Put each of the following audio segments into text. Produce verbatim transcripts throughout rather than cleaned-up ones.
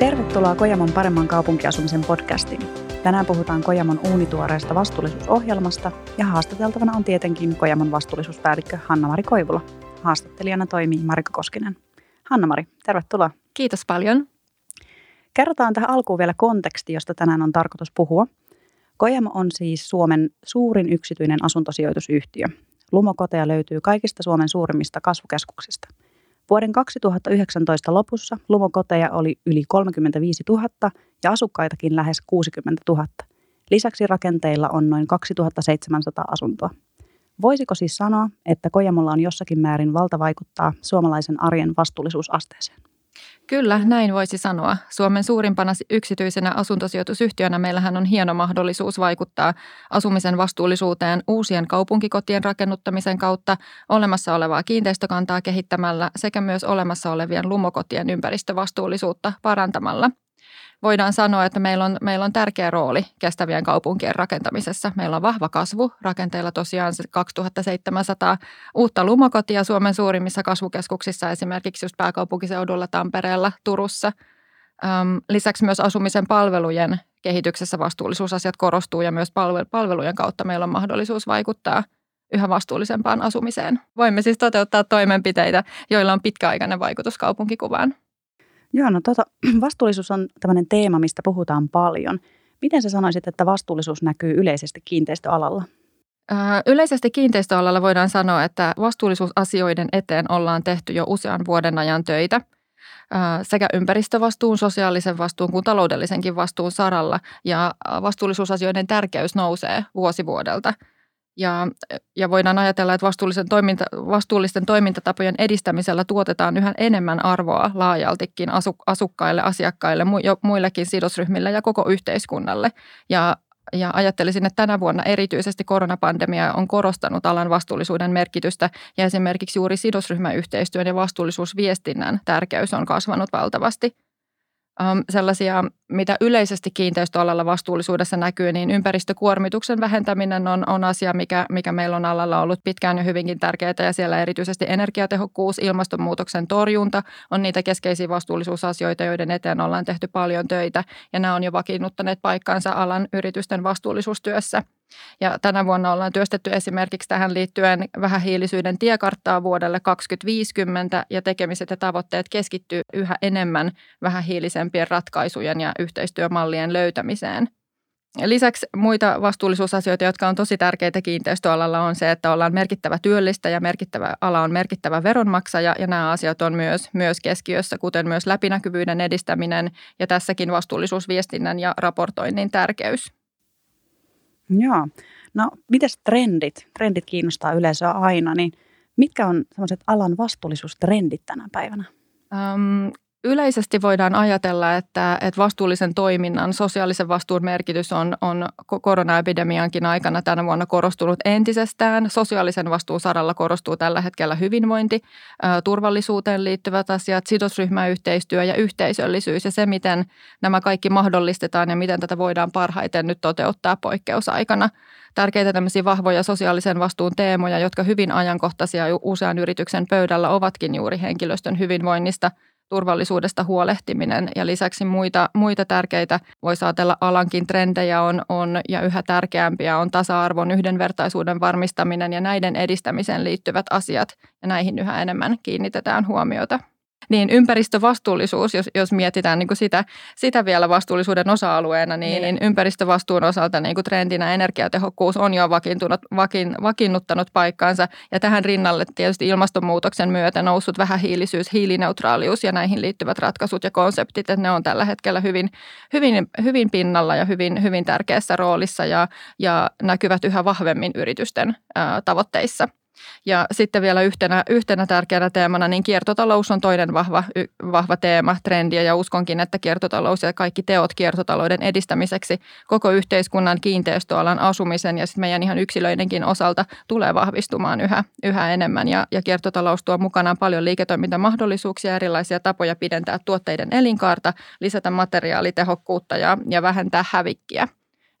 Tervetuloa Kojamon paremman kaupunkiasumisen podcastiin. Tänään puhutaan Kojamon uunituoreesta vastuullisuusohjelmasta ja haastateltavana on tietenkin Kojamon vastuullisuuspäällikkö Hanna-Mari Koivula. Haastattelijana toimii Marika Koskinen. Hanna-Mari, tervetuloa. Kiitos paljon. Kerrotaan tähän alkuun vielä konteksti, josta tänään on tarkoitus puhua. Kojamo on siis Suomen suurin yksityinen asuntosijoitusyhtiö. Lumokoteja löytyy kaikista Suomen suurimmista kasvukeskuksista. Vuoden kaksituhattayhdeksäntoista lopussa lumokoteja oli yli kolmekymmentäviisituhatta ja asukkaitakin lähes kuusikymmentätuhatta. Lisäksi rakenteilla on noin kaksituhattaseitsemänsataa asuntoa. Voisiko siis sanoa, että Kojamolla on jossakin määrin valta vaikuttaa suomalaisen arjen vastuullisuusasteeseen? Kyllä, näin voisi sanoa. Suomen suurimpana yksityisenä asuntosijoitusyhtiönä meillähän on hieno mahdollisuus vaikuttaa asumisen vastuullisuuteen uusien kaupunkikotien rakennuttamisen kautta, olemassa olevaa kiinteistökantaa kehittämällä sekä myös olemassa olevien lumokotien ympäristövastuullisuutta parantamalla. Voidaan sanoa, että meillä on, meillä on tärkeä rooli kestävien kaupunkien rakentamisessa. Meillä on vahva kasvu, rakenteilla tosiaan kaksituhattaseitsemänsataa uutta lumokotia Suomen suurimmissa kasvukeskuksissa, esimerkiksi just pääkaupunkiseudulla, Tampereella, Turussa. Lisäksi myös asumisen palvelujen kehityksessä vastuullisuusasiat korostuu ja myös palvelujen kautta meillä on mahdollisuus vaikuttaa yhä vastuullisempaan asumiseen. Voimme siis toteuttaa toimenpiteitä, joilla on pitkäaikainen vaikutus kaupunkikuvaan. Joo, no tuota, vastuullisuus on tämmöinen teema, mistä puhutaan paljon. Miten sä sanoisit, että vastuullisuus näkyy yleisesti kiinteistöalalla? Öö, yleisesti kiinteistöalalla voidaan sanoa, että vastuullisuusasioiden eteen ollaan tehty jo usean vuoden ajan töitä. Sekä ympäristövastuun, sosiaalisen vastuun kuin taloudellisenkin vastuun saralla. Ja vastuullisuusasioiden tärkeys nousee vuosi vuodelta. Ja, ja voidaan ajatella, että vastuullisen toiminta, vastuullisten toimintatapojen edistämisellä tuotetaan yhä enemmän arvoa laajaltikin asu, asukkaille, asiakkaille, mu, jo, muillekin sidosryhmille ja koko yhteiskunnalle. Ja, ja ajattelisin, että tänä vuonna erityisesti koronapandemia on korostanut alan vastuullisuuden merkitystä ja esimerkiksi juuri sidosryhmäyhteistyön ja vastuullisuusviestinnän tärkeys on kasvanut valtavasti. Sellaisia, mitä yleisesti kiinteistöalalla vastuullisuudessa näkyy, niin ympäristökuormituksen vähentäminen on, on asia, mikä, mikä meillä on alalla ollut pitkään ja hyvinkin tärkeää. Ja siellä erityisesti energiatehokkuus, ilmastonmuutoksen torjunta on niitä keskeisiä vastuullisuusasioita, joiden eteen ollaan tehty paljon töitä. Ja nämä on jo vakiinnuttaneet paikkaansa alan yritysten vastuullisuustyössä. Ja tänä vuonna ollaan työstetty esimerkiksi tähän liittyen vähähiilisyyden tiekarttaa vuodelle kaksituhattaviisikymmentä ja tekemiset ja tavoitteet keskittyy yhä enemmän vähähiilisempien ratkaisujen ja yhteistyömallien löytämiseen. Lisäksi muita vastuullisuusasioita, jotka on tosi tärkeitä kiinteistöalalla, on se, että ollaan merkittävä työllistäjä, merkittävä ala on merkittävä veronmaksaja ja nämä asiat on myös, myös keskiössä, kuten myös läpinäkyvyyden edistäminen ja tässäkin vastuullisuusviestinnän ja raportoinnin tärkeys. Joo. No, mitäs trendit? Trendit kiinnostaa yleisöä aina, niin mitkä on sellaiset alan vastuullisuustrendit tänä päivänä? Um. Yleisesti voidaan ajatella, että, että vastuullisen toiminnan, sosiaalisen vastuun merkitys on, on koronaepidemiankin aikana tänä vuonna korostunut entisestään. Sosiaalisen vastuun saralla korostuu tällä hetkellä hyvinvointi, turvallisuuteen liittyvät asiat, sidosryhmäyhteistyö ja yhteisöllisyys ja se, miten nämä kaikki mahdollistetaan ja miten tätä voidaan parhaiten nyt toteuttaa poikkeusaikana. Tärkeitä tämmöisiä vahvoja sosiaalisen vastuun teemoja, jotka hyvin ajankohtaisia usean yrityksen pöydällä ovatkin juuri henkilöstön hyvinvoinnista, turvallisuudesta huolehtiminen ja lisäksi muita, muita tärkeitä, voisi ajatella alankin trendejä on, on ja yhä tärkeämpiä on tasa-arvon yhdenvertaisuuden varmistaminen ja näiden edistämiseen liittyvät asiat ja näihin yhä enemmän kiinnitetään huomiota. Niin ympäristövastuullisuus, jos, jos mietitään niin kuin sitä, sitä vielä vastuullisuuden osa-alueena, niin, niin. ympäristövastuun osalta niin kuin trendinä energiatehokkuus on jo vakiintunut, vakiin, vakiinnuttanut paikkaansa. Ja tähän rinnalle tietysti ilmastonmuutoksen myötä noussut vähähiilisyys, hiilineutraalius ja näihin liittyvät ratkaisut ja konseptit, että ne on tällä hetkellä hyvin, hyvin, hyvin pinnalla ja hyvin, hyvin tärkeässä roolissa ja, ja näkyvät yhä vahvemmin yritysten ää, tavoitteissa. Ja sitten vielä yhtenä, yhtenä tärkeänä teemana, niin kiertotalous on toinen vahva, vahva teema, trendi ja uskonkin, että kiertotalous ja kaikki teot kiertotalouden edistämiseksi koko yhteiskunnan kiinteistöalan asumisen ja sitten meidän ihan yksilöidenkin osalta tulee vahvistumaan yhä, yhä enemmän ja, ja kiertotalous tuo mukanaan paljon liiketoimintamahdollisuuksia, erilaisia tapoja pidentää tuotteiden elinkaarta, lisätä materiaalitehokkuutta ja, ja vähentää hävikkiä.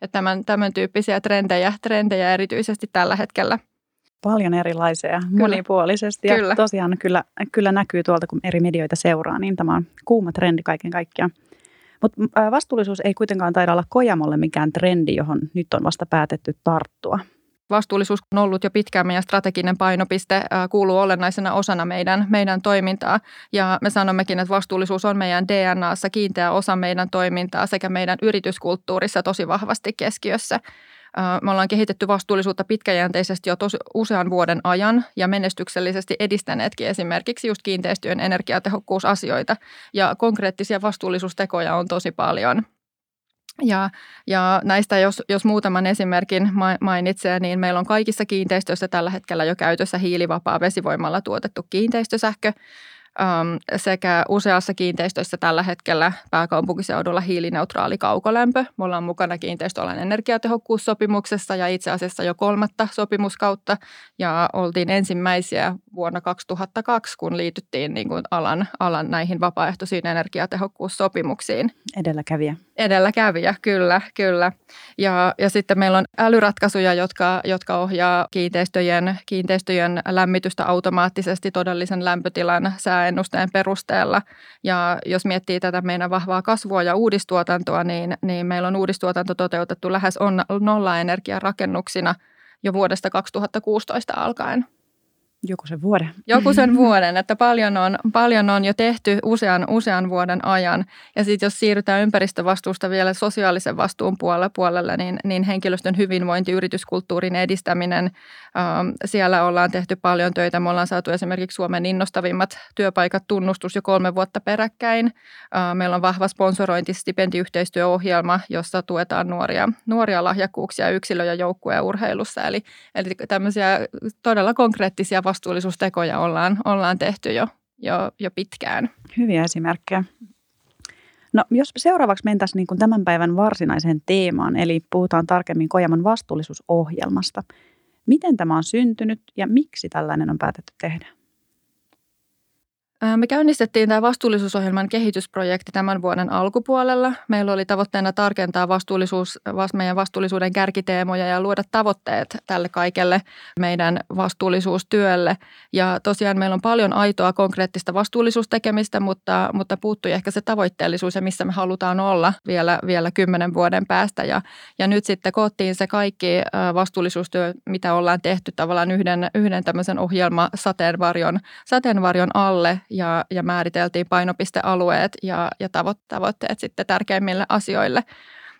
Ja tämän, tämän tyyppisiä trendejä, trendejä erityisesti tällä hetkellä. Paljon erilaisia, kyllä. Monipuolisesti ja kyllä. tosiaan kyllä, kyllä näkyy tuolta, kun eri medioita seuraa, niin tämä on kuuma trendi kaiken kaikkiaan. Mutta vastuullisuus ei kuitenkaan taida olla Kojamolle mikään trendi, johon nyt on vasta päätetty tarttua. Vastuullisuus on ollut jo pitkään meidän strateginen painopiste, kuuluu olennaisena osana meidän, meidän toimintaa. Ja me sanommekin, että vastuullisuus on meidän D N A:ssa kiinteä osa meidän toimintaa sekä meidän yrityskulttuurissa tosi vahvasti keskiössä. Me ollaan kehitetty vastuullisuutta pitkäjänteisesti jo tos, usean vuoden ajan ja menestyksellisesti edistäneetkin esimerkiksi just kiinteistöjen energiatehokkuusasioita. Ja konkreettisia vastuullisuustekoja on tosi paljon. Ja, ja näistä, jos, jos muutaman esimerkin mainitsee, niin meillä on kaikissa kiinteistöissä tällä hetkellä jo käytössä hiilivapaa vesivoimalla tuotettu kiinteistösähkö sekä useassa kiinteistössä tällä hetkellä pääkaupunkiseudulla hiilineutraali kaukolämpö. Me ollaan mukana kiinteistöalan energiatehokkuussopimuksessa ja itse asiassa jo kolmatta sopimuskautta ja oltiin ensimmäisiä vuonna kaksituhattakaksi, kun liityttiin niin kuin alan, alan näihin vapaaehtoisiin energiatehokkuussopimuksiin. Edelläkävijä. Edelläkävijä, kyllä, kyllä. Ja, ja sitten meillä on älyratkaisuja, jotka, jotka ohjaa kiinteistöjen, kiinteistöjen lämmitystä automaattisesti todellisen lämpötilan sääennusteen perusteella. Ja jos miettii tätä meidän vahvaa kasvua ja uudistuotantoa, niin, niin meillä on uudistuotanto toteutettu lähes nollaenergiarakennuksina jo vuodesta kaksituhattakuusitoista alkaen. Joku sen vuoden. Joku sen vuoden, että paljon on, paljon on jo tehty usean, usean vuoden ajan. Ja sitten jos siirrytään ympäristövastuusta vielä sosiaalisen vastuun puolelle, niin, niin henkilöstön hyvinvointi, yrityskulttuurin edistäminen, ähm, siellä ollaan tehty paljon töitä. Me ollaan saatu esimerkiksi Suomen innostavimmat työpaikat -tunnustus jo kolme vuotta peräkkäin. Äh, meillä on vahva sponsorointi, stipendiyhteistyöohjelma, jossa tuetaan nuoria, nuoria lahjakkuuksia yksilö- ja joukkueen urheilussa. Eli, eli tämmöisiä todella konkreettisia vastuullisuustekoja ollaan, ollaan tehty jo, jo, jo pitkään. Hyviä esimerkkejä. No, jos seuraavaksi mentäisiin niin kuin tämän päivän varsinaiseen teemaan, eli puhutaan tarkemmin Kojamon vastuullisuusohjelmasta. Miten tämä on syntynyt ja miksi tällainen on päätetty tehdä? Me käynnistettiin tämä vastuullisuusohjelman kehitysprojekti tämän vuoden alkupuolella. Meillä oli tavoitteena tarkentaa vastuullisuus, meidän vastuullisuuden kärkiteemoja ja luoda tavoitteet tälle kaikelle meidän vastuullisuustyölle. Ja tosiaan meillä on paljon aitoa konkreettista vastuullisuustekemistä, mutta, mutta puuttui ehkä se tavoitteellisuus ja missä me halutaan olla vielä, vielä kymmenen vuoden päästä. Ja, ja nyt sitten koottiin se kaikki vastuullisuustyö, mitä ollaan tehty tavallaan yhden, yhden tämmöisen ohjelman sateenvarjon, sateenvarjon alle. Ja, ja määriteltiin painopistealueet ja, ja tavoitteet sitten tärkeimmille asioille.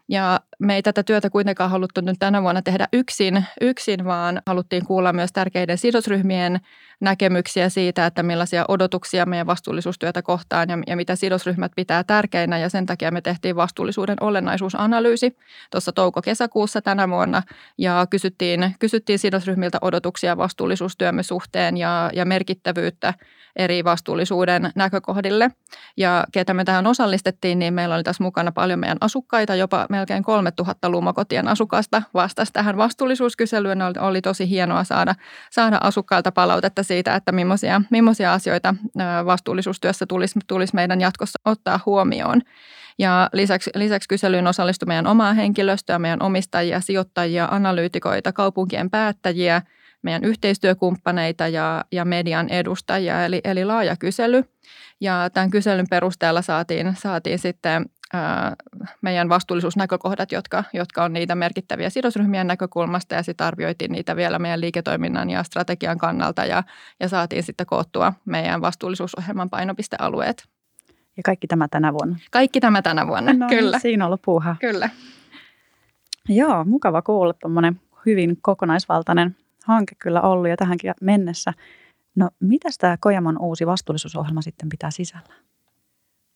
Ja me ei tätä työtä kuitenkaan haluttu nyt tänä vuonna tehdä yksin, yksin, vaan haluttiin kuulla myös tärkeiden sidosryhmien näkemyksiä siitä, että millaisia odotuksia meidän vastuullisuustyötä kohtaan ja, ja mitä sidosryhmät pitää tärkeinä. Ja sen takia me tehtiin vastuullisuuden olennaisuusanalyysi tuossa touko-kesäkuussa tänä vuonna ja kysyttiin, kysyttiin sidosryhmiltä odotuksia vastuullisuustyömme suhteen ja, ja merkittävyyttä eri vastuullisuuden näkökohdille. Ja ketä me tähän osallistettiin, niin meillä oli tässä mukana paljon meidän asukkaita, jopa melkein kolmetuhatta Lumokotien asukasta vastasi tähän vastuullisuuskyselyyn. Oli tosi hienoa saada, saada asukkailta palautetta siitä, että millaisia, millaisia asioita vastuullisuustyössä tulisi, tulisi meidän jatkossa ottaa huomioon. Ja lisäksi, lisäksi kyselyyn osallistui meidän omaa henkilöstöä, meidän omistajia, sijoittajia, analyytikoita, kaupunkien päättäjiä, meidän yhteistyökumppaneita ja, ja median edustajia, eli, eli laaja kysely. Ja tämän kyselyn perusteella saatiin, saatiin sitten ää, meidän vastuullisuusnäkökohdat, jotka, jotka on niitä merkittäviä sidosryhmien näkökulmasta, ja sitten arvioitiin niitä vielä meidän liiketoiminnan ja strategian kannalta, ja, ja saatiin sitten koottua meidän vastuullisuusohjelman painopistealueet. Ja kaikki tämä tänä vuonna? Kaikki tämä tänä vuonna, no, kyllä. Siinä on ollut puuhaa. Kyllä. Joo, mukava kuulla tuommoinen hyvin kokonaisvaltainen hanke kyllä ollut ja tähänkin mennessä. No, mitäs tämä Kojamon uusi vastuullisuusohjelma sitten pitää sisällään?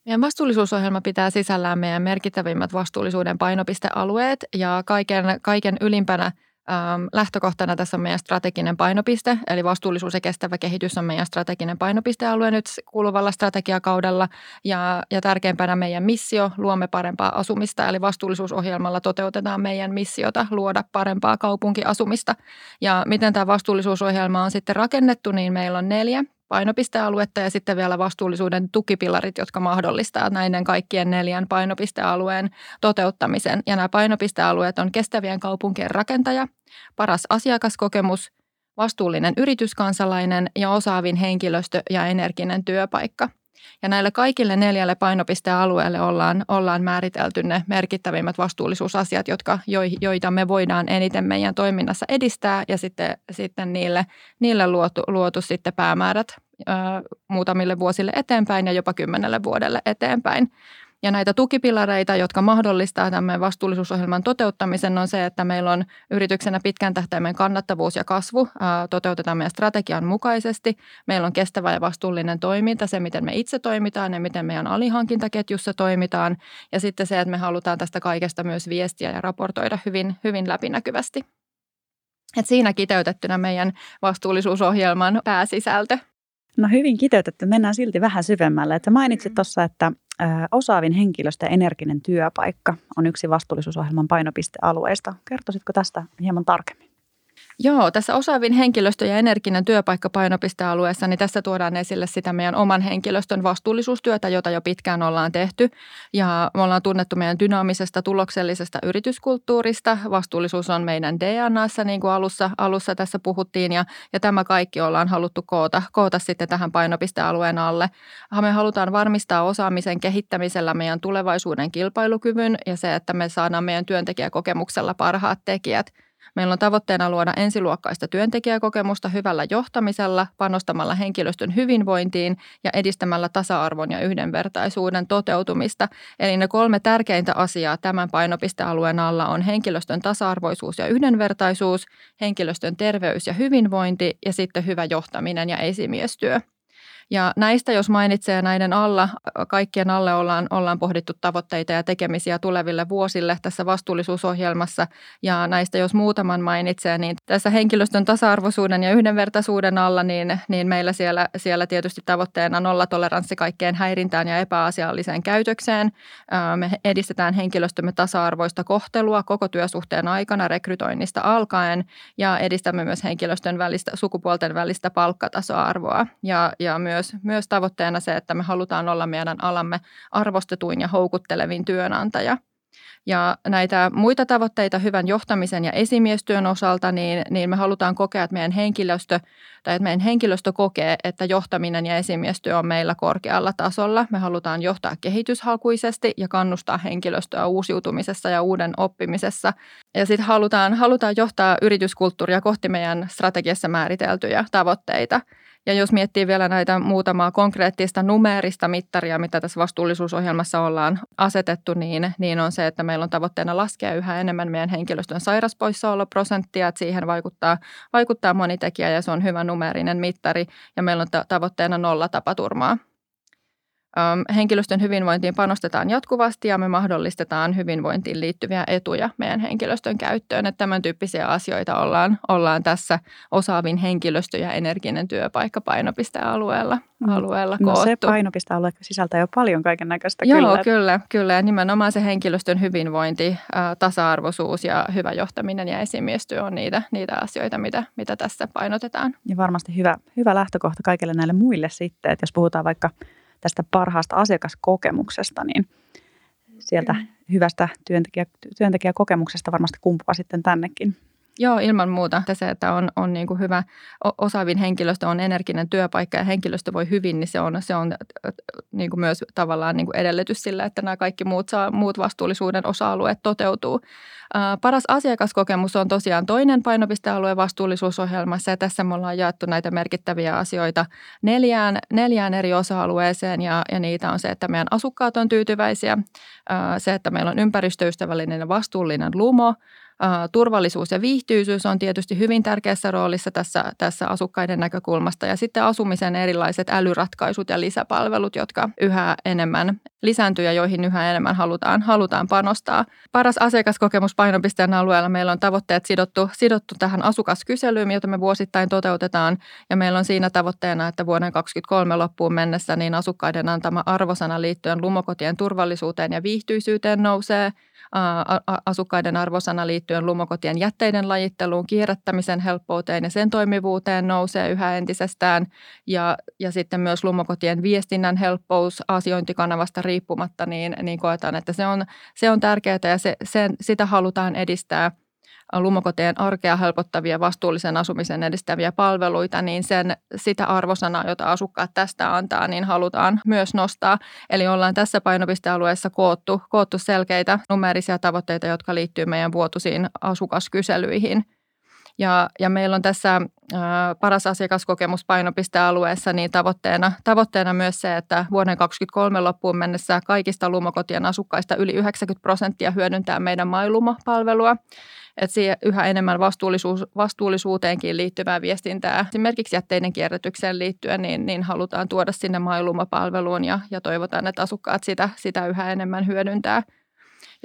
Meidän vastuullisuusohjelma pitää sisällään meidän merkittävimmät vastuullisuuden painopistealueet ja kaiken, kaiken ylimpänä äm, lähtökohtana tässä on meidän strateginen painopiste. Eli vastuullisuus ja kestävä kehitys on meidän strateginen painopistealue nyt kuluvalla strategiakaudella ja, ja tärkeimpänä meidän missio, luomme parempaa asumista. Eli vastuullisuusohjelmalla toteutetaan meidän missiota, luoda parempaa kaupunkiasumista. Ja miten tämä vastuullisuusohjelma on sitten rakennettu, niin meillä on neljä painopistealuetta ja sitten vielä vastuullisuuden tukipilarit, jotka mahdollistaa näiden kaikkien neljän painopistealueen toteuttamisen. Ja nämä painopistealueet on kestävien kaupunkien rakentaja, paras asiakaskokemus, vastuullinen yrityskansalainen ja osaavin henkilöstö ja energinen työpaikka. Ja näille kaikille neljälle painopistealueelle ollaan, ollaan määritelty ne merkittävimmät vastuullisuusasiat, jotka, joita me voidaan eniten meidän toiminnassa edistää ja sitten, sitten niille, niille luotu, luotu sitten päämäärät ö, muutamille vuosille eteenpäin ja jopa kymmenelle vuodelle eteenpäin. Ja näitä tukipilareita, jotka mahdollistaa tämän vastuullisuusohjelman toteuttamisen, on se, että meillä on yrityksenä pitkän tähtäimen kannattavuus ja kasvu, ää, toteutetaan meidän strategian mukaisesti. Meillä on kestävä ja vastuullinen toiminta, se miten me itse toimitaan ja miten meidän alihankintaketjussa toimitaan. Ja sitten se, että me halutaan tästä kaikesta myös viestiä ja raportoida hyvin, hyvin läpinäkyvästi. Et siinä kiteytettynä meidän vastuullisuusohjelman pääsisältö. No hyvin kiteytetty, mennään silti vähän syvemmälle. Että mainitsit tuossa, että osaavin henkilöstö ja energinen työpaikka on yksi vastuullisuusohjelman painopistealueista. Kertoisitko tästä hieman tarkemmin? Joo, tässä osaavin henkilöstö ja energinen työpaikka painopistealueessa, niin tässä tuodaan esille sitä meidän oman henkilöstön vastuullisuustyötä, jota jo pitkään ollaan tehty. Ja me ollaan tunnettu meidän dynaamisesta, tuloksellisesta yrityskulttuurista. Vastuullisuus on meidän D N A:ssa, niin kuin alussa, alussa tässä puhuttiin, ja, ja tämä kaikki ollaan haluttu koota, koota sitten tähän painopistealueen alle. Me halutaan varmistaa osaamisen kehittämisellä meidän tulevaisuuden kilpailukyvyn ja se, että me saadaan meidän työntekijäkokemuksella parhaat tekijät. Meillä on tavoitteena luoda ensiluokkaista työntekijäkokemusta hyvällä johtamisella, panostamalla henkilöstön hyvinvointiin ja edistämällä tasa-arvon ja yhdenvertaisuuden toteutumista. Eli ne kolme tärkeintä asiaa tämän painopistealueen alla on henkilöstön tasa-arvoisuus ja yhdenvertaisuus, henkilöstön terveys ja hyvinvointi ja sitten hyvä johtaminen ja esimiestyö. Ja näistä, jos mainitsee näiden alla, kaikkien alle ollaan, ollaan pohdittu tavoitteita ja tekemisiä tuleville vuosille tässä vastuullisuusohjelmassa. Ja näistä, jos muutaman mainitsee, niin tässä henkilöstön tasa-arvoisuuden ja yhdenvertaisuuden alla, niin, niin meillä siellä, siellä tietysti tavoitteena nollatoleranssi kaikkeen häirintään ja epäasialliseen käytökseen. Me edistetään henkilöstömme tasa-arvoista kohtelua koko työsuhteen aikana rekrytoinnista alkaen ja edistämme myös henkilöstön välistä, sukupuolten välistä palkkatasa-arvoa ja, ja myös Myös, myös tavoitteena se, että me halutaan olla meidän alamme arvostetuin ja houkuttelevin työnantaja. Ja näitä muita tavoitteita hyvän johtamisen ja esimiestyön osalta, niin, niin me halutaan kokea, että meidän henkilöstö, tai että meidän henkilöstö kokee, että johtaminen ja esimiestyö on meillä korkealla tasolla. Me halutaan johtaa kehityshakuisesti ja kannustaa henkilöstöä uusiutumisessa ja uuden oppimisessa. Ja sitten halutaan, halutaan johtaa yrityskulttuuria kohti meidän strategiassa määriteltyjä tavoitteita. Ja jos miettii vielä näitä muutamaa konkreettista numeerista mittaria, mitä tässä vastuullisuusohjelmassa ollaan asetettu, niin, niin on se, että meillä on tavoitteena laskea yhä enemmän meidän henkilöstön sairauspoissaoloprosenttia, että siihen vaikuttaa, vaikuttaa moni tekijä ja se on hyvä numeerinen mittari ja meillä on ta- tavoitteena nolla tapaturmaa. Henkilöstön hyvinvointiin panostetaan jatkuvasti ja me mahdollistetaan hyvinvointiin liittyviä etuja meidän henkilöstön käyttöön. Että tämän tyyppisiä asioita ollaan, ollaan tässä osaavin henkilöstö ja energinen työpaikka painopistealueella alueella koottu. No se painopistealue sisältää jo paljon kaiken näköistä. Joo, kyllä. kyllä, kyllä. Ja nimenomaan se henkilöstön hyvinvointi, tasa-arvoisuus ja hyvä johtaminen ja esimiestyö on niitä, niitä asioita, mitä, mitä tässä painotetaan. Ja varmasti hyvä, hyvä lähtökohta kaikille näille muille sitten, että jos puhutaan vaikka tästä parhaasta asiakaskokemuksesta, niin sieltä Kyllä. hyvästä työntekijä, työntekijäkokemuksesta varmasti kumpuaa sitten tännekin. Joo, ilman muuta. Se, että on, on niin kuin hyvä osaavin henkilöstö, on energinen työpaikka ja henkilöstö voi hyvin, niin se on, se on niin kuin myös tavallaan niin kuin edellytys sillä, että nämä kaikki muut, saa, muut vastuullisuuden osa-alueet toteutuu. Ää, paras asiakaskokemus on tosiaan toinen painopistealue vastuullisuusohjelmassa ja tässä me ollaan jaettu näitä merkittäviä asioita neljään, neljään eri osa-alueeseen ja, ja niitä on se, että meidän asukkaat on tyytyväisiä, ää, se, että meillä on ympäristöystävällinen ja vastuullinen Lumo, turvallisuus ja viihtyisyys on tietysti hyvin tärkeässä roolissa tässä, tässä asukkaiden näkökulmasta ja sitten asumisen erilaiset älyratkaisut ja lisäpalvelut, jotka yhä enemmän lisääntyy ja joihin yhä enemmän halutaan, halutaan panostaa. Paras asiakaskokemus painopisteen alueella meillä on tavoitteet sidottu, sidottu tähän asukaskyselyyn, jota me vuosittain toteutetaan ja meillä on siinä tavoitteena, että vuoden kaksituhattakaksikymmentäkolme loppuun mennessä niin asukkaiden antama arvosana liittyen lumokotien turvallisuuteen ja viihtyisyyteen nousee. Asukkaiden arvosana liittyen lumokotien jätteiden lajitteluun, kierrättämisen helppouteen ja sen toimivuuteen nousee yhä entisestään. Ja, ja sitten myös lumokotien viestinnän helppous asiointikanavasta riippumatta, niin, niin koetaan, että se on, se on tärkeää ja se, sen, sitä halutaan edistää. lumokotien arkea helpottavia vastuullisen asumisen edistäviä palveluita, niin sen, sitä arvosanaa, jota asukkaat tästä antaa, niin halutaan myös nostaa. Eli ollaan tässä painopistealueessa koottu, koottu selkeitä numerisia tavoitteita, jotka liittyy meidän vuotuisiin asukaskyselyihin. Ja, ja meillä on tässä äh, paras asiakaskokemus painopistealueessa niin tavoitteena, tavoitteena myös se, että vuoden kaksituhattakaksikymmentäkolme loppuun mennessä kaikista lumokotien asukkaista yli yhdeksänkymmentä prosenttia hyödyntää meidän MyLumo-palvelua. Että siihen yhä enemmän vastuullisuus, vastuullisuuteenkin liittyvää viestintää. Esimerkiksi jätteiden kierrätykseen liittyen niin, niin halutaan tuoda sinne MyLumo-palveluun ja, ja toivotaan, että asukkaat sitä, sitä yhä enemmän hyödyntää.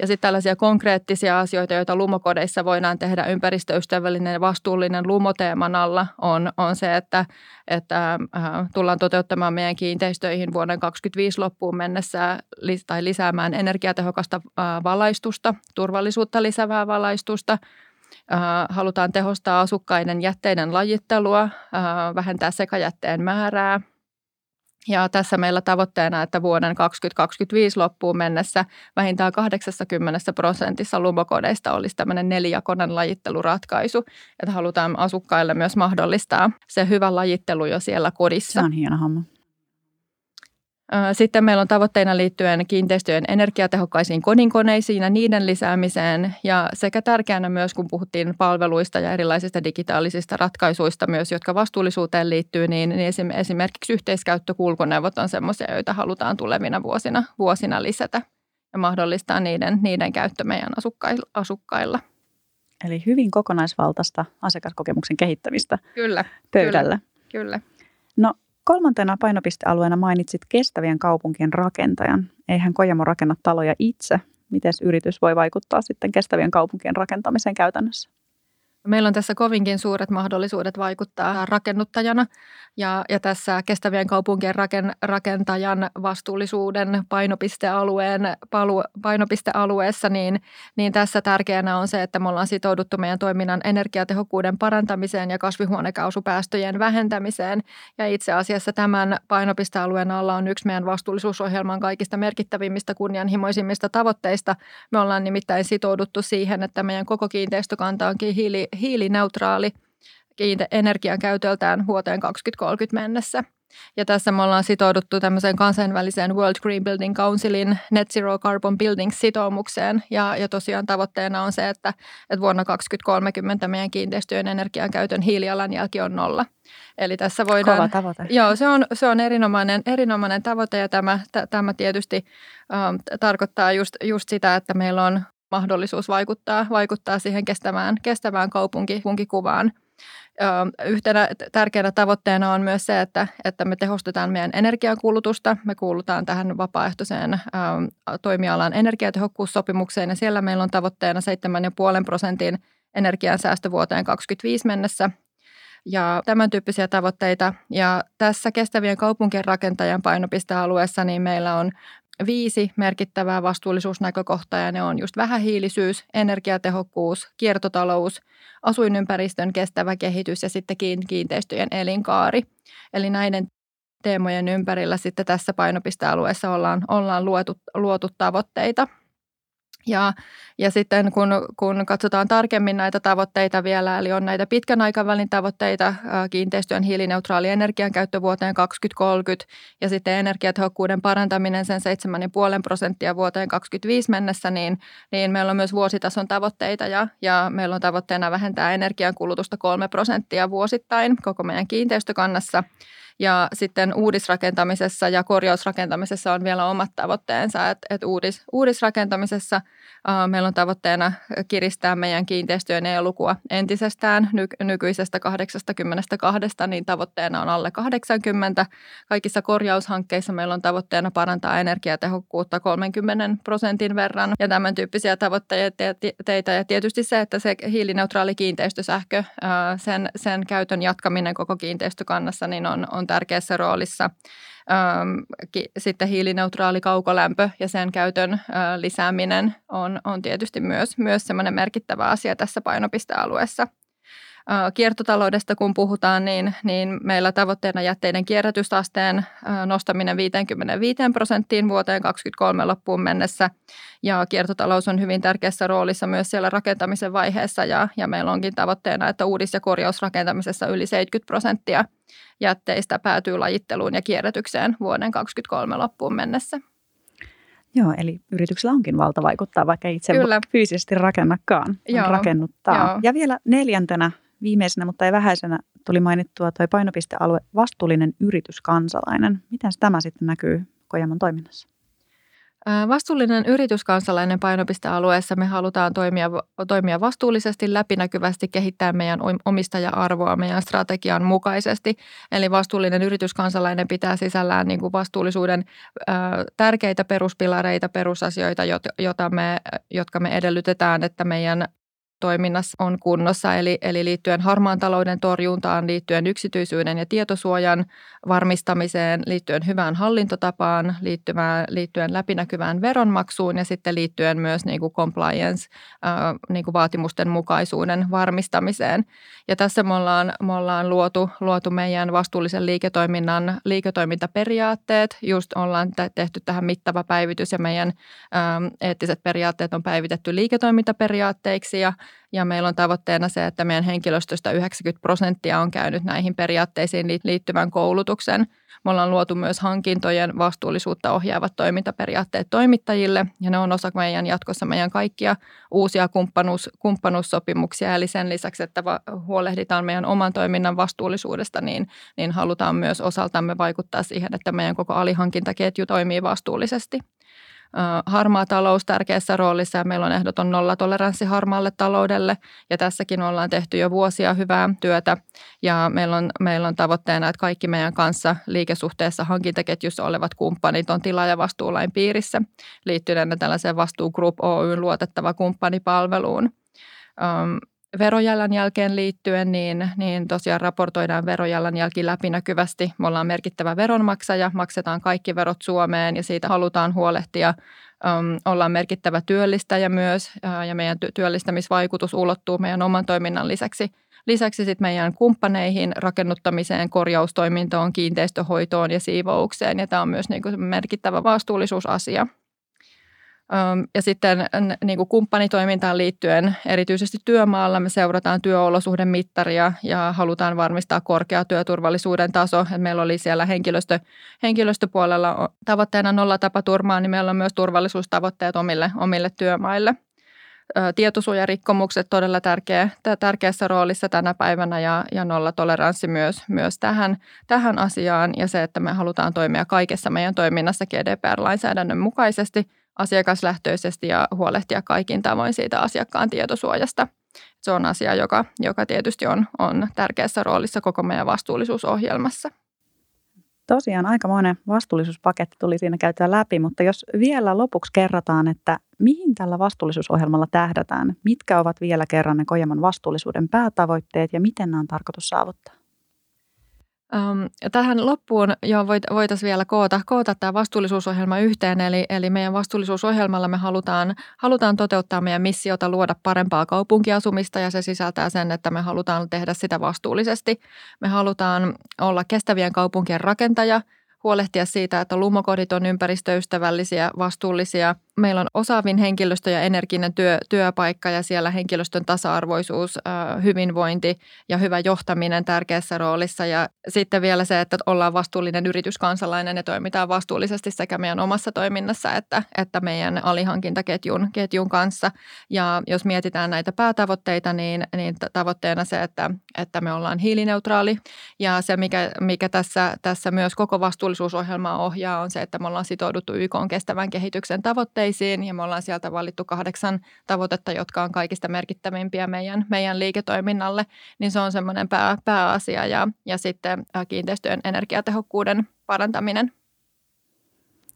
Ja sitten tällaisia konkreettisia asioita, joita lumokodeissa voidaan tehdä ympäristöystävällinen ja vastuullinen lumoteeman alla, on, on se, että, että äh, tullaan toteuttamaan meidän kiinteistöihin vuoden kaksituhattakaksikymmentäviisi loppuun mennessä lis- tai lisäämään energiatehokasta äh, valaistusta, turvallisuutta lisäävää valaistusta. Äh, halutaan tehostaa asukkaiden jätteiden lajittelua, äh, vähentää sekajätteen määrää. Ja tässä meillä tavoitteena, että vuoden kaksituhattakaksikymmentäviisi loppuun mennessä vähintään kahdeksankymmentä prosentissa lumokodeista olisi tämmöinen nelijakoinen lajitteluratkaisu, että halutaan asukkaille myös mahdollistaa se hyvä lajittelu jo siellä kodissa. Se on hieno homma. Sitten meillä on tavoitteena liittyen kiinteistöjen energiatehokkaisiin kodinkoneisiin ja niiden lisäämiseen ja sekä tärkeänä myös, kun puhuttiin palveluista ja erilaisista digitaalisista ratkaisuista myös, jotka vastuullisuuteen liittyy, niin esimerkiksi yhteiskäyttökulkuneuvot on semmoisia, joita halutaan tulevina vuosina, vuosina lisätä ja mahdollistaa niiden, niiden käyttö meidän asukkailla. Eli hyvin kokonaisvaltaista asiakaskokemuksen kehittämistä kyllä, pöydällä. Kyllä, kyllä. No, kolmantena painopistealueena mainitsit kestävien kaupunkien rakentajan. Eihän Kojamo rakenna taloja itse. Miten yritys voi vaikuttaa sitten kestävien kaupunkien rakentamiseen käytännössä? Meillä on tässä kovinkin suuret mahdollisuudet vaikuttaa rakennuttajana ja, ja tässä kestävien kaupunkien raken, rakentajan vastuullisuuden painopistealueen, palu, painopistealueessa, niin, niin tässä tärkeänä on se, että me ollaan sitouduttu meidän toiminnan energiatehokkuuden parantamiseen ja kasvihuonekaasupäästöjen vähentämiseen. Ja itse asiassa tämän painopistealueen alla on yksi meidän vastuullisuusohjelman kaikista merkittävimmistä kunnianhimoisimmista tavoitteista. Me ollaan nimittäin sitouduttu siihen, että meidän koko kiinteistökanta onkin hiili hiilineutraali energian käytöltään vuoteen kaksituhattakolmekymmentä mennessä. Ja tässä me ollaan sitouduttu tämmöiseen kansainväliseen World Green Building Councilin Net Zero Carbon Buildings -sitoumukseen. Ja, ja tosiaan tavoitteena on se, että, että vuonna kaksituhattakolmekymmentä meidän kiinteistöjen energian käytön hiilijalanjälki on nolla. Eli tässä voidaan... Kova tavoite. Joo, se on, se on erinomainen, erinomainen tavoite ja tämä, t- tämä tietysti ähm, tarkoittaa just, just sitä, että meillä on mahdollisuus vaikuttaa, vaikuttaa siihen kestävään, kestävään kaupunkikuvaan. Ö, yhtenä tärkeänä tavoitteena on myös se, että, että me tehostetaan meidän energiankulutusta. Me kuulutaan tähän vapaaehtoiseen ö, toimialan energiatehokkuussopimukseen ja siellä meillä on tavoitteena seitsemän pilkku viisi prosentin energiansäästö vuoteen kaksituhattakaksikymmentäviisi mennessä. Ja tämän tyyppisiä tavoitteita. Ja tässä kestävien kaupunkien rakentajan painopistealueessa niin meillä on viisi merkittävää vastuullisuusnäkökohtaa ja ne on just vähähiilisyys, energiatehokkuus, kiertotalous, asuinympäristön kestävä kehitys ja sitten kiinteistöjen elinkaari. Eli näiden teemojen ympärillä sitten tässä painopistealueessa ollaan, ollaan luotu, luotu tavoitteita. Ja, ja sitten kun, kun katsotaan tarkemmin näitä tavoitteita vielä, eli on näitä pitkän aikavälin tavoitteita, kiinteistöjen hiilineutraali energiankäyttö vuoteen kaksituhattakolmekymmentä ja sitten energiatehokkuuden parantaminen sen seitsemän pilkku viisi prosenttia vuoteen kaksituhattakaksikymmentäviisi mennessä, niin, niin meillä on myös vuositason tavoitteita ja, ja meillä on tavoitteena vähentää energiankulutusta kolme prosenttia vuosittain koko meidän kiinteistökannassa. Ja sitten uudisrakentamisessa ja korjausrakentamisessa on vielä omat tavoitteensa, että et uudis, uudisrakentamisessa ää, meillä on tavoitteena kiristää meidän kiinteistöjen E U-lukua entisestään ny- nykyisestä kahdeksankymmentäkaksi, niin tavoitteena on alle kahdeksankymmentä. Kaikissa korjaushankkeissa meillä on tavoitteena parantaa energiatehokkuutta kolmekymmentä prosentin verran ja tämän tyyppisiä tavoitteita ja tietysti se, että se hiilineutraali kiinteistösähkö, ää, sen, sen käytön jatkaminen koko kiinteistökannassa niin on, on tärkeässä roolissa. Sitten hiilineutraali kaukolämpö ja sen käytön lisääminen on, on tietysti myös, myös semmoinen merkittävä asia tässä painopistealueessa. Kiertotaloudesta kun puhutaan, niin, niin meillä tavoitteena jätteiden kierrätysasteen nostaminen viiteenkymmeneenviiteen prosenttiin vuoteen kaksikymmentäkolme loppuun mennessä. Ja kiertotalous on hyvin tärkeässä roolissa myös siellä rakentamisen vaiheessa ja, ja meillä onkin tavoitteena, että uudis- ja korjausrakentamisessa yli seitsemänkymmentä prosenttia jätteistä päätyy lajitteluun ja kierrätykseen vuoden kaksikymmentäkolme loppuun mennessä. Joo, eli yrityksellä onkin valta vaikuttaa, vaikka ei itse Kyllä. fyysisesti rakennakaan, Joo, rakennuttaa. Jo. Ja vielä neljäntenä, viimeisenä, mutta ei vähäisenä, tuli mainittua tuo painopistealue vastuullinen yrityskansalainen. Miten tämä sitten näkyy Kojamon toiminnassa? Vastuullinen yrityskansalainen painopistealueessa me halutaan toimia, toimia vastuullisesti, läpinäkyvästi, kehittää meidän omistaja-arvoa meidän strategian mukaisesti. Eli vastuullinen yrityskansalainen pitää sisällään niin kuin vastuullisuuden äh, tärkeitä peruspilareita, perusasioita, jota me, jotka me edellytetään, että meidän toiminnassa on kunnossa, eli, eli liittyen harmaan talouden torjuntaan, liittyen yksityisyyden ja tietosuojan varmistamiseen, liittyen hyvään hallintotapaan, liittyen läpinäkyvään veronmaksuun ja sitten liittyen myös niin kuin compliance, äh, niin kuin vaatimusten mukaisuuden varmistamiseen. Ja tässä me ollaan, me ollaan luotu, luotu meidän vastuullisen liiketoiminnan liiketoimintaperiaatteet, just ollaan tehty tähän mittava päivitys ja meidän äh, eettiset periaatteet on päivitetty liiketoimintaperiaatteiksi ja Ja meillä on tavoitteena se, että meidän henkilöstöstä yhdeksänkymmentä prosenttia on käynyt näihin periaatteisiin liittyvän koulutuksen. Me ollaan luotu myös hankintojen vastuullisuutta ohjaavat toimintaperiaatteet toimittajille, ja ne on osa meidän jatkossa meidän kaikkia uusia kumppanuus, kumppanuussopimuksia. Eli sen lisäksi, että huolehditaan meidän oman toiminnan vastuullisuudesta, niin, niin halutaan myös osaltamme vaikuttaa siihen, että meidän koko alihankintaketju toimii vastuullisesti. Harmaa talous tärkeässä roolissa ja meillä on ehdoton nollatoleranssi harmaalle taloudelle ja tässäkin ollaan tehty jo vuosia hyvää työtä ja meillä on, meillä on tavoitteena, että kaikki meidän kanssa liikesuhteessa hankintaketjussa olevat kumppanit on tilaajavastuulain piirissä liittyen tällaiseen Vastuu Group Oyn luotettava kumppanipalveluun. Verojalanjälkeen liittyen, niin, niin tosiaan raportoidaan verojalanjälki läpinäkyvästi. Me ollaan merkittävä veronmaksaja, maksetaan kaikki verot Suomeen ja siitä halutaan huolehtia. Öm, ollaan merkittävä työllistäjä myös ja meidän työllistämisvaikutus ulottuu meidän oman toiminnan lisäksi. Lisäksi sitten meidän kumppaneihin, rakennuttamiseen, korjaustoimintoon, kiinteistöhoitoon ja siivoukseen ja tämä on myös niinku merkittävä vastuullisuusasia. Ja sitten niin kuin kumppanitoimintaan liittyen erityisesti työmaalla me seurataan työolosuhdemittaria ja halutaan varmistaa korkea työturvallisuuden taso. Meillä oli siellä henkilöstö, henkilöstöpuolella tavoitteena nollatapaturmaa, niin meillä on myös turvallisuustavoitteet omille, omille työmaille. Tietosuojarikkomukset todella tärkeä, tärkeässä roolissa tänä päivänä ja, ja nollatoleranssi myös, myös tähän, tähän asiaan ja se, että me halutaan toimia kaikessa meidän toiminnassa G D P R-lainsäädännön mukaisesti asiakaslähtöisesti ja huolehtia kaikin tavoin siitä asiakkaan tietosuojasta. Se on asia, joka, joka tietysti on, on tärkeässä roolissa koko meidän vastuullisuusohjelmassa. Tosiaan aikamoinen vastuullisuuspaketti tuli siinä käytyä läpi, mutta jos vielä lopuksi kerrataan, että mihin tällä vastuullisuusohjelmalla tähdätään? Mitkä ovat vielä kerran ne Kojamon vastuullisuuden päätavoitteet ja miten nämä on tarkoitus saavuttaa? Tähän loppuun jo voitaisiin vielä koota, koota tämä vastuullisuusohjelma yhteen, eli, eli meidän vastuullisuusohjelmalla me halutaan, halutaan toteuttaa meidän missiota luoda parempaa kaupunkiasumista ja se sisältää sen, että me halutaan tehdä sitä vastuullisesti. Me halutaan olla kestävien kaupunkien rakentaja, huolehtia siitä, että lumokodit on ympäristöystävällisiä, vastuullisia. Meillä on osaavin henkilöstö ja energinen työ, työpaikka ja siellä henkilöstön tasa-arvoisuus, hyvinvointi ja hyvä johtaminen tärkeässä roolissa. Ja sitten vielä se, että ollaan vastuullinen yrityskansalainen ja toimitaan vastuullisesti sekä meidän omassa toiminnassa että, että meidän alihankintaketjun ketjun kanssa. Ja jos mietitään näitä päätavoitteita, niin, niin tavoitteena se, että, että me ollaan hiilineutraali. Ja se, mikä, mikä tässä, tässä myös koko vastuullisuusohjelmaa ohjaa, on se, että me ollaan sitouduttu Y K:n kestävän kehityksen tavoitteisiin. Ja me ollaan sieltä valittu kahdeksan tavoitetta, jotka on kaikista merkittävimpiä meidän, meidän liiketoiminnalle, niin se on semmoinen pää, pääasia ja, ja sitten kiinteistöjen energiatehokkuuden parantaminen.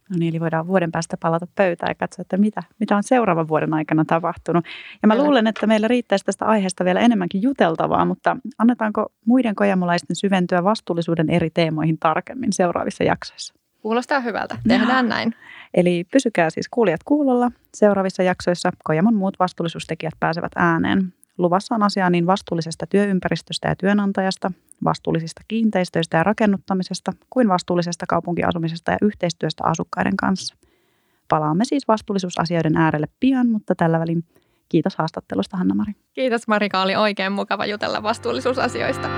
No niin, eli voidaan vuoden päästä palata pöytään ja katsoa, että mitä, mitä on seuraavan vuoden aikana tapahtunut. Ja mä Kyllä. luulen, että meillä riittäisi tästä aiheesta vielä enemmänkin juteltavaa, mutta annetaanko muiden kojamolaisten syventyä vastuullisuuden eri teemoihin tarkemmin seuraavissa jaksoissa? Kuulostaa hyvältä. Tehdään näin. Eli pysykää siis kuulijat kuulolla. Seuraavissa jaksoissa Kojamon muut vastuullisuustekijät pääsevät ääneen. Luvassa on asiaa niin vastuullisesta työympäristöstä ja työnantajasta, vastuullisista kiinteistöistä ja rakennuttamisesta kuin vastuullisesta kaupunkiasumisesta ja yhteistyöstä asukkaiden kanssa. Palaamme siis vastuullisuusasioiden äärelle pian, mutta tällä välin kiitos haastattelusta, Hanna-Mari. Kiitos Marika, oli oikein mukava jutella vastuullisuusasioista.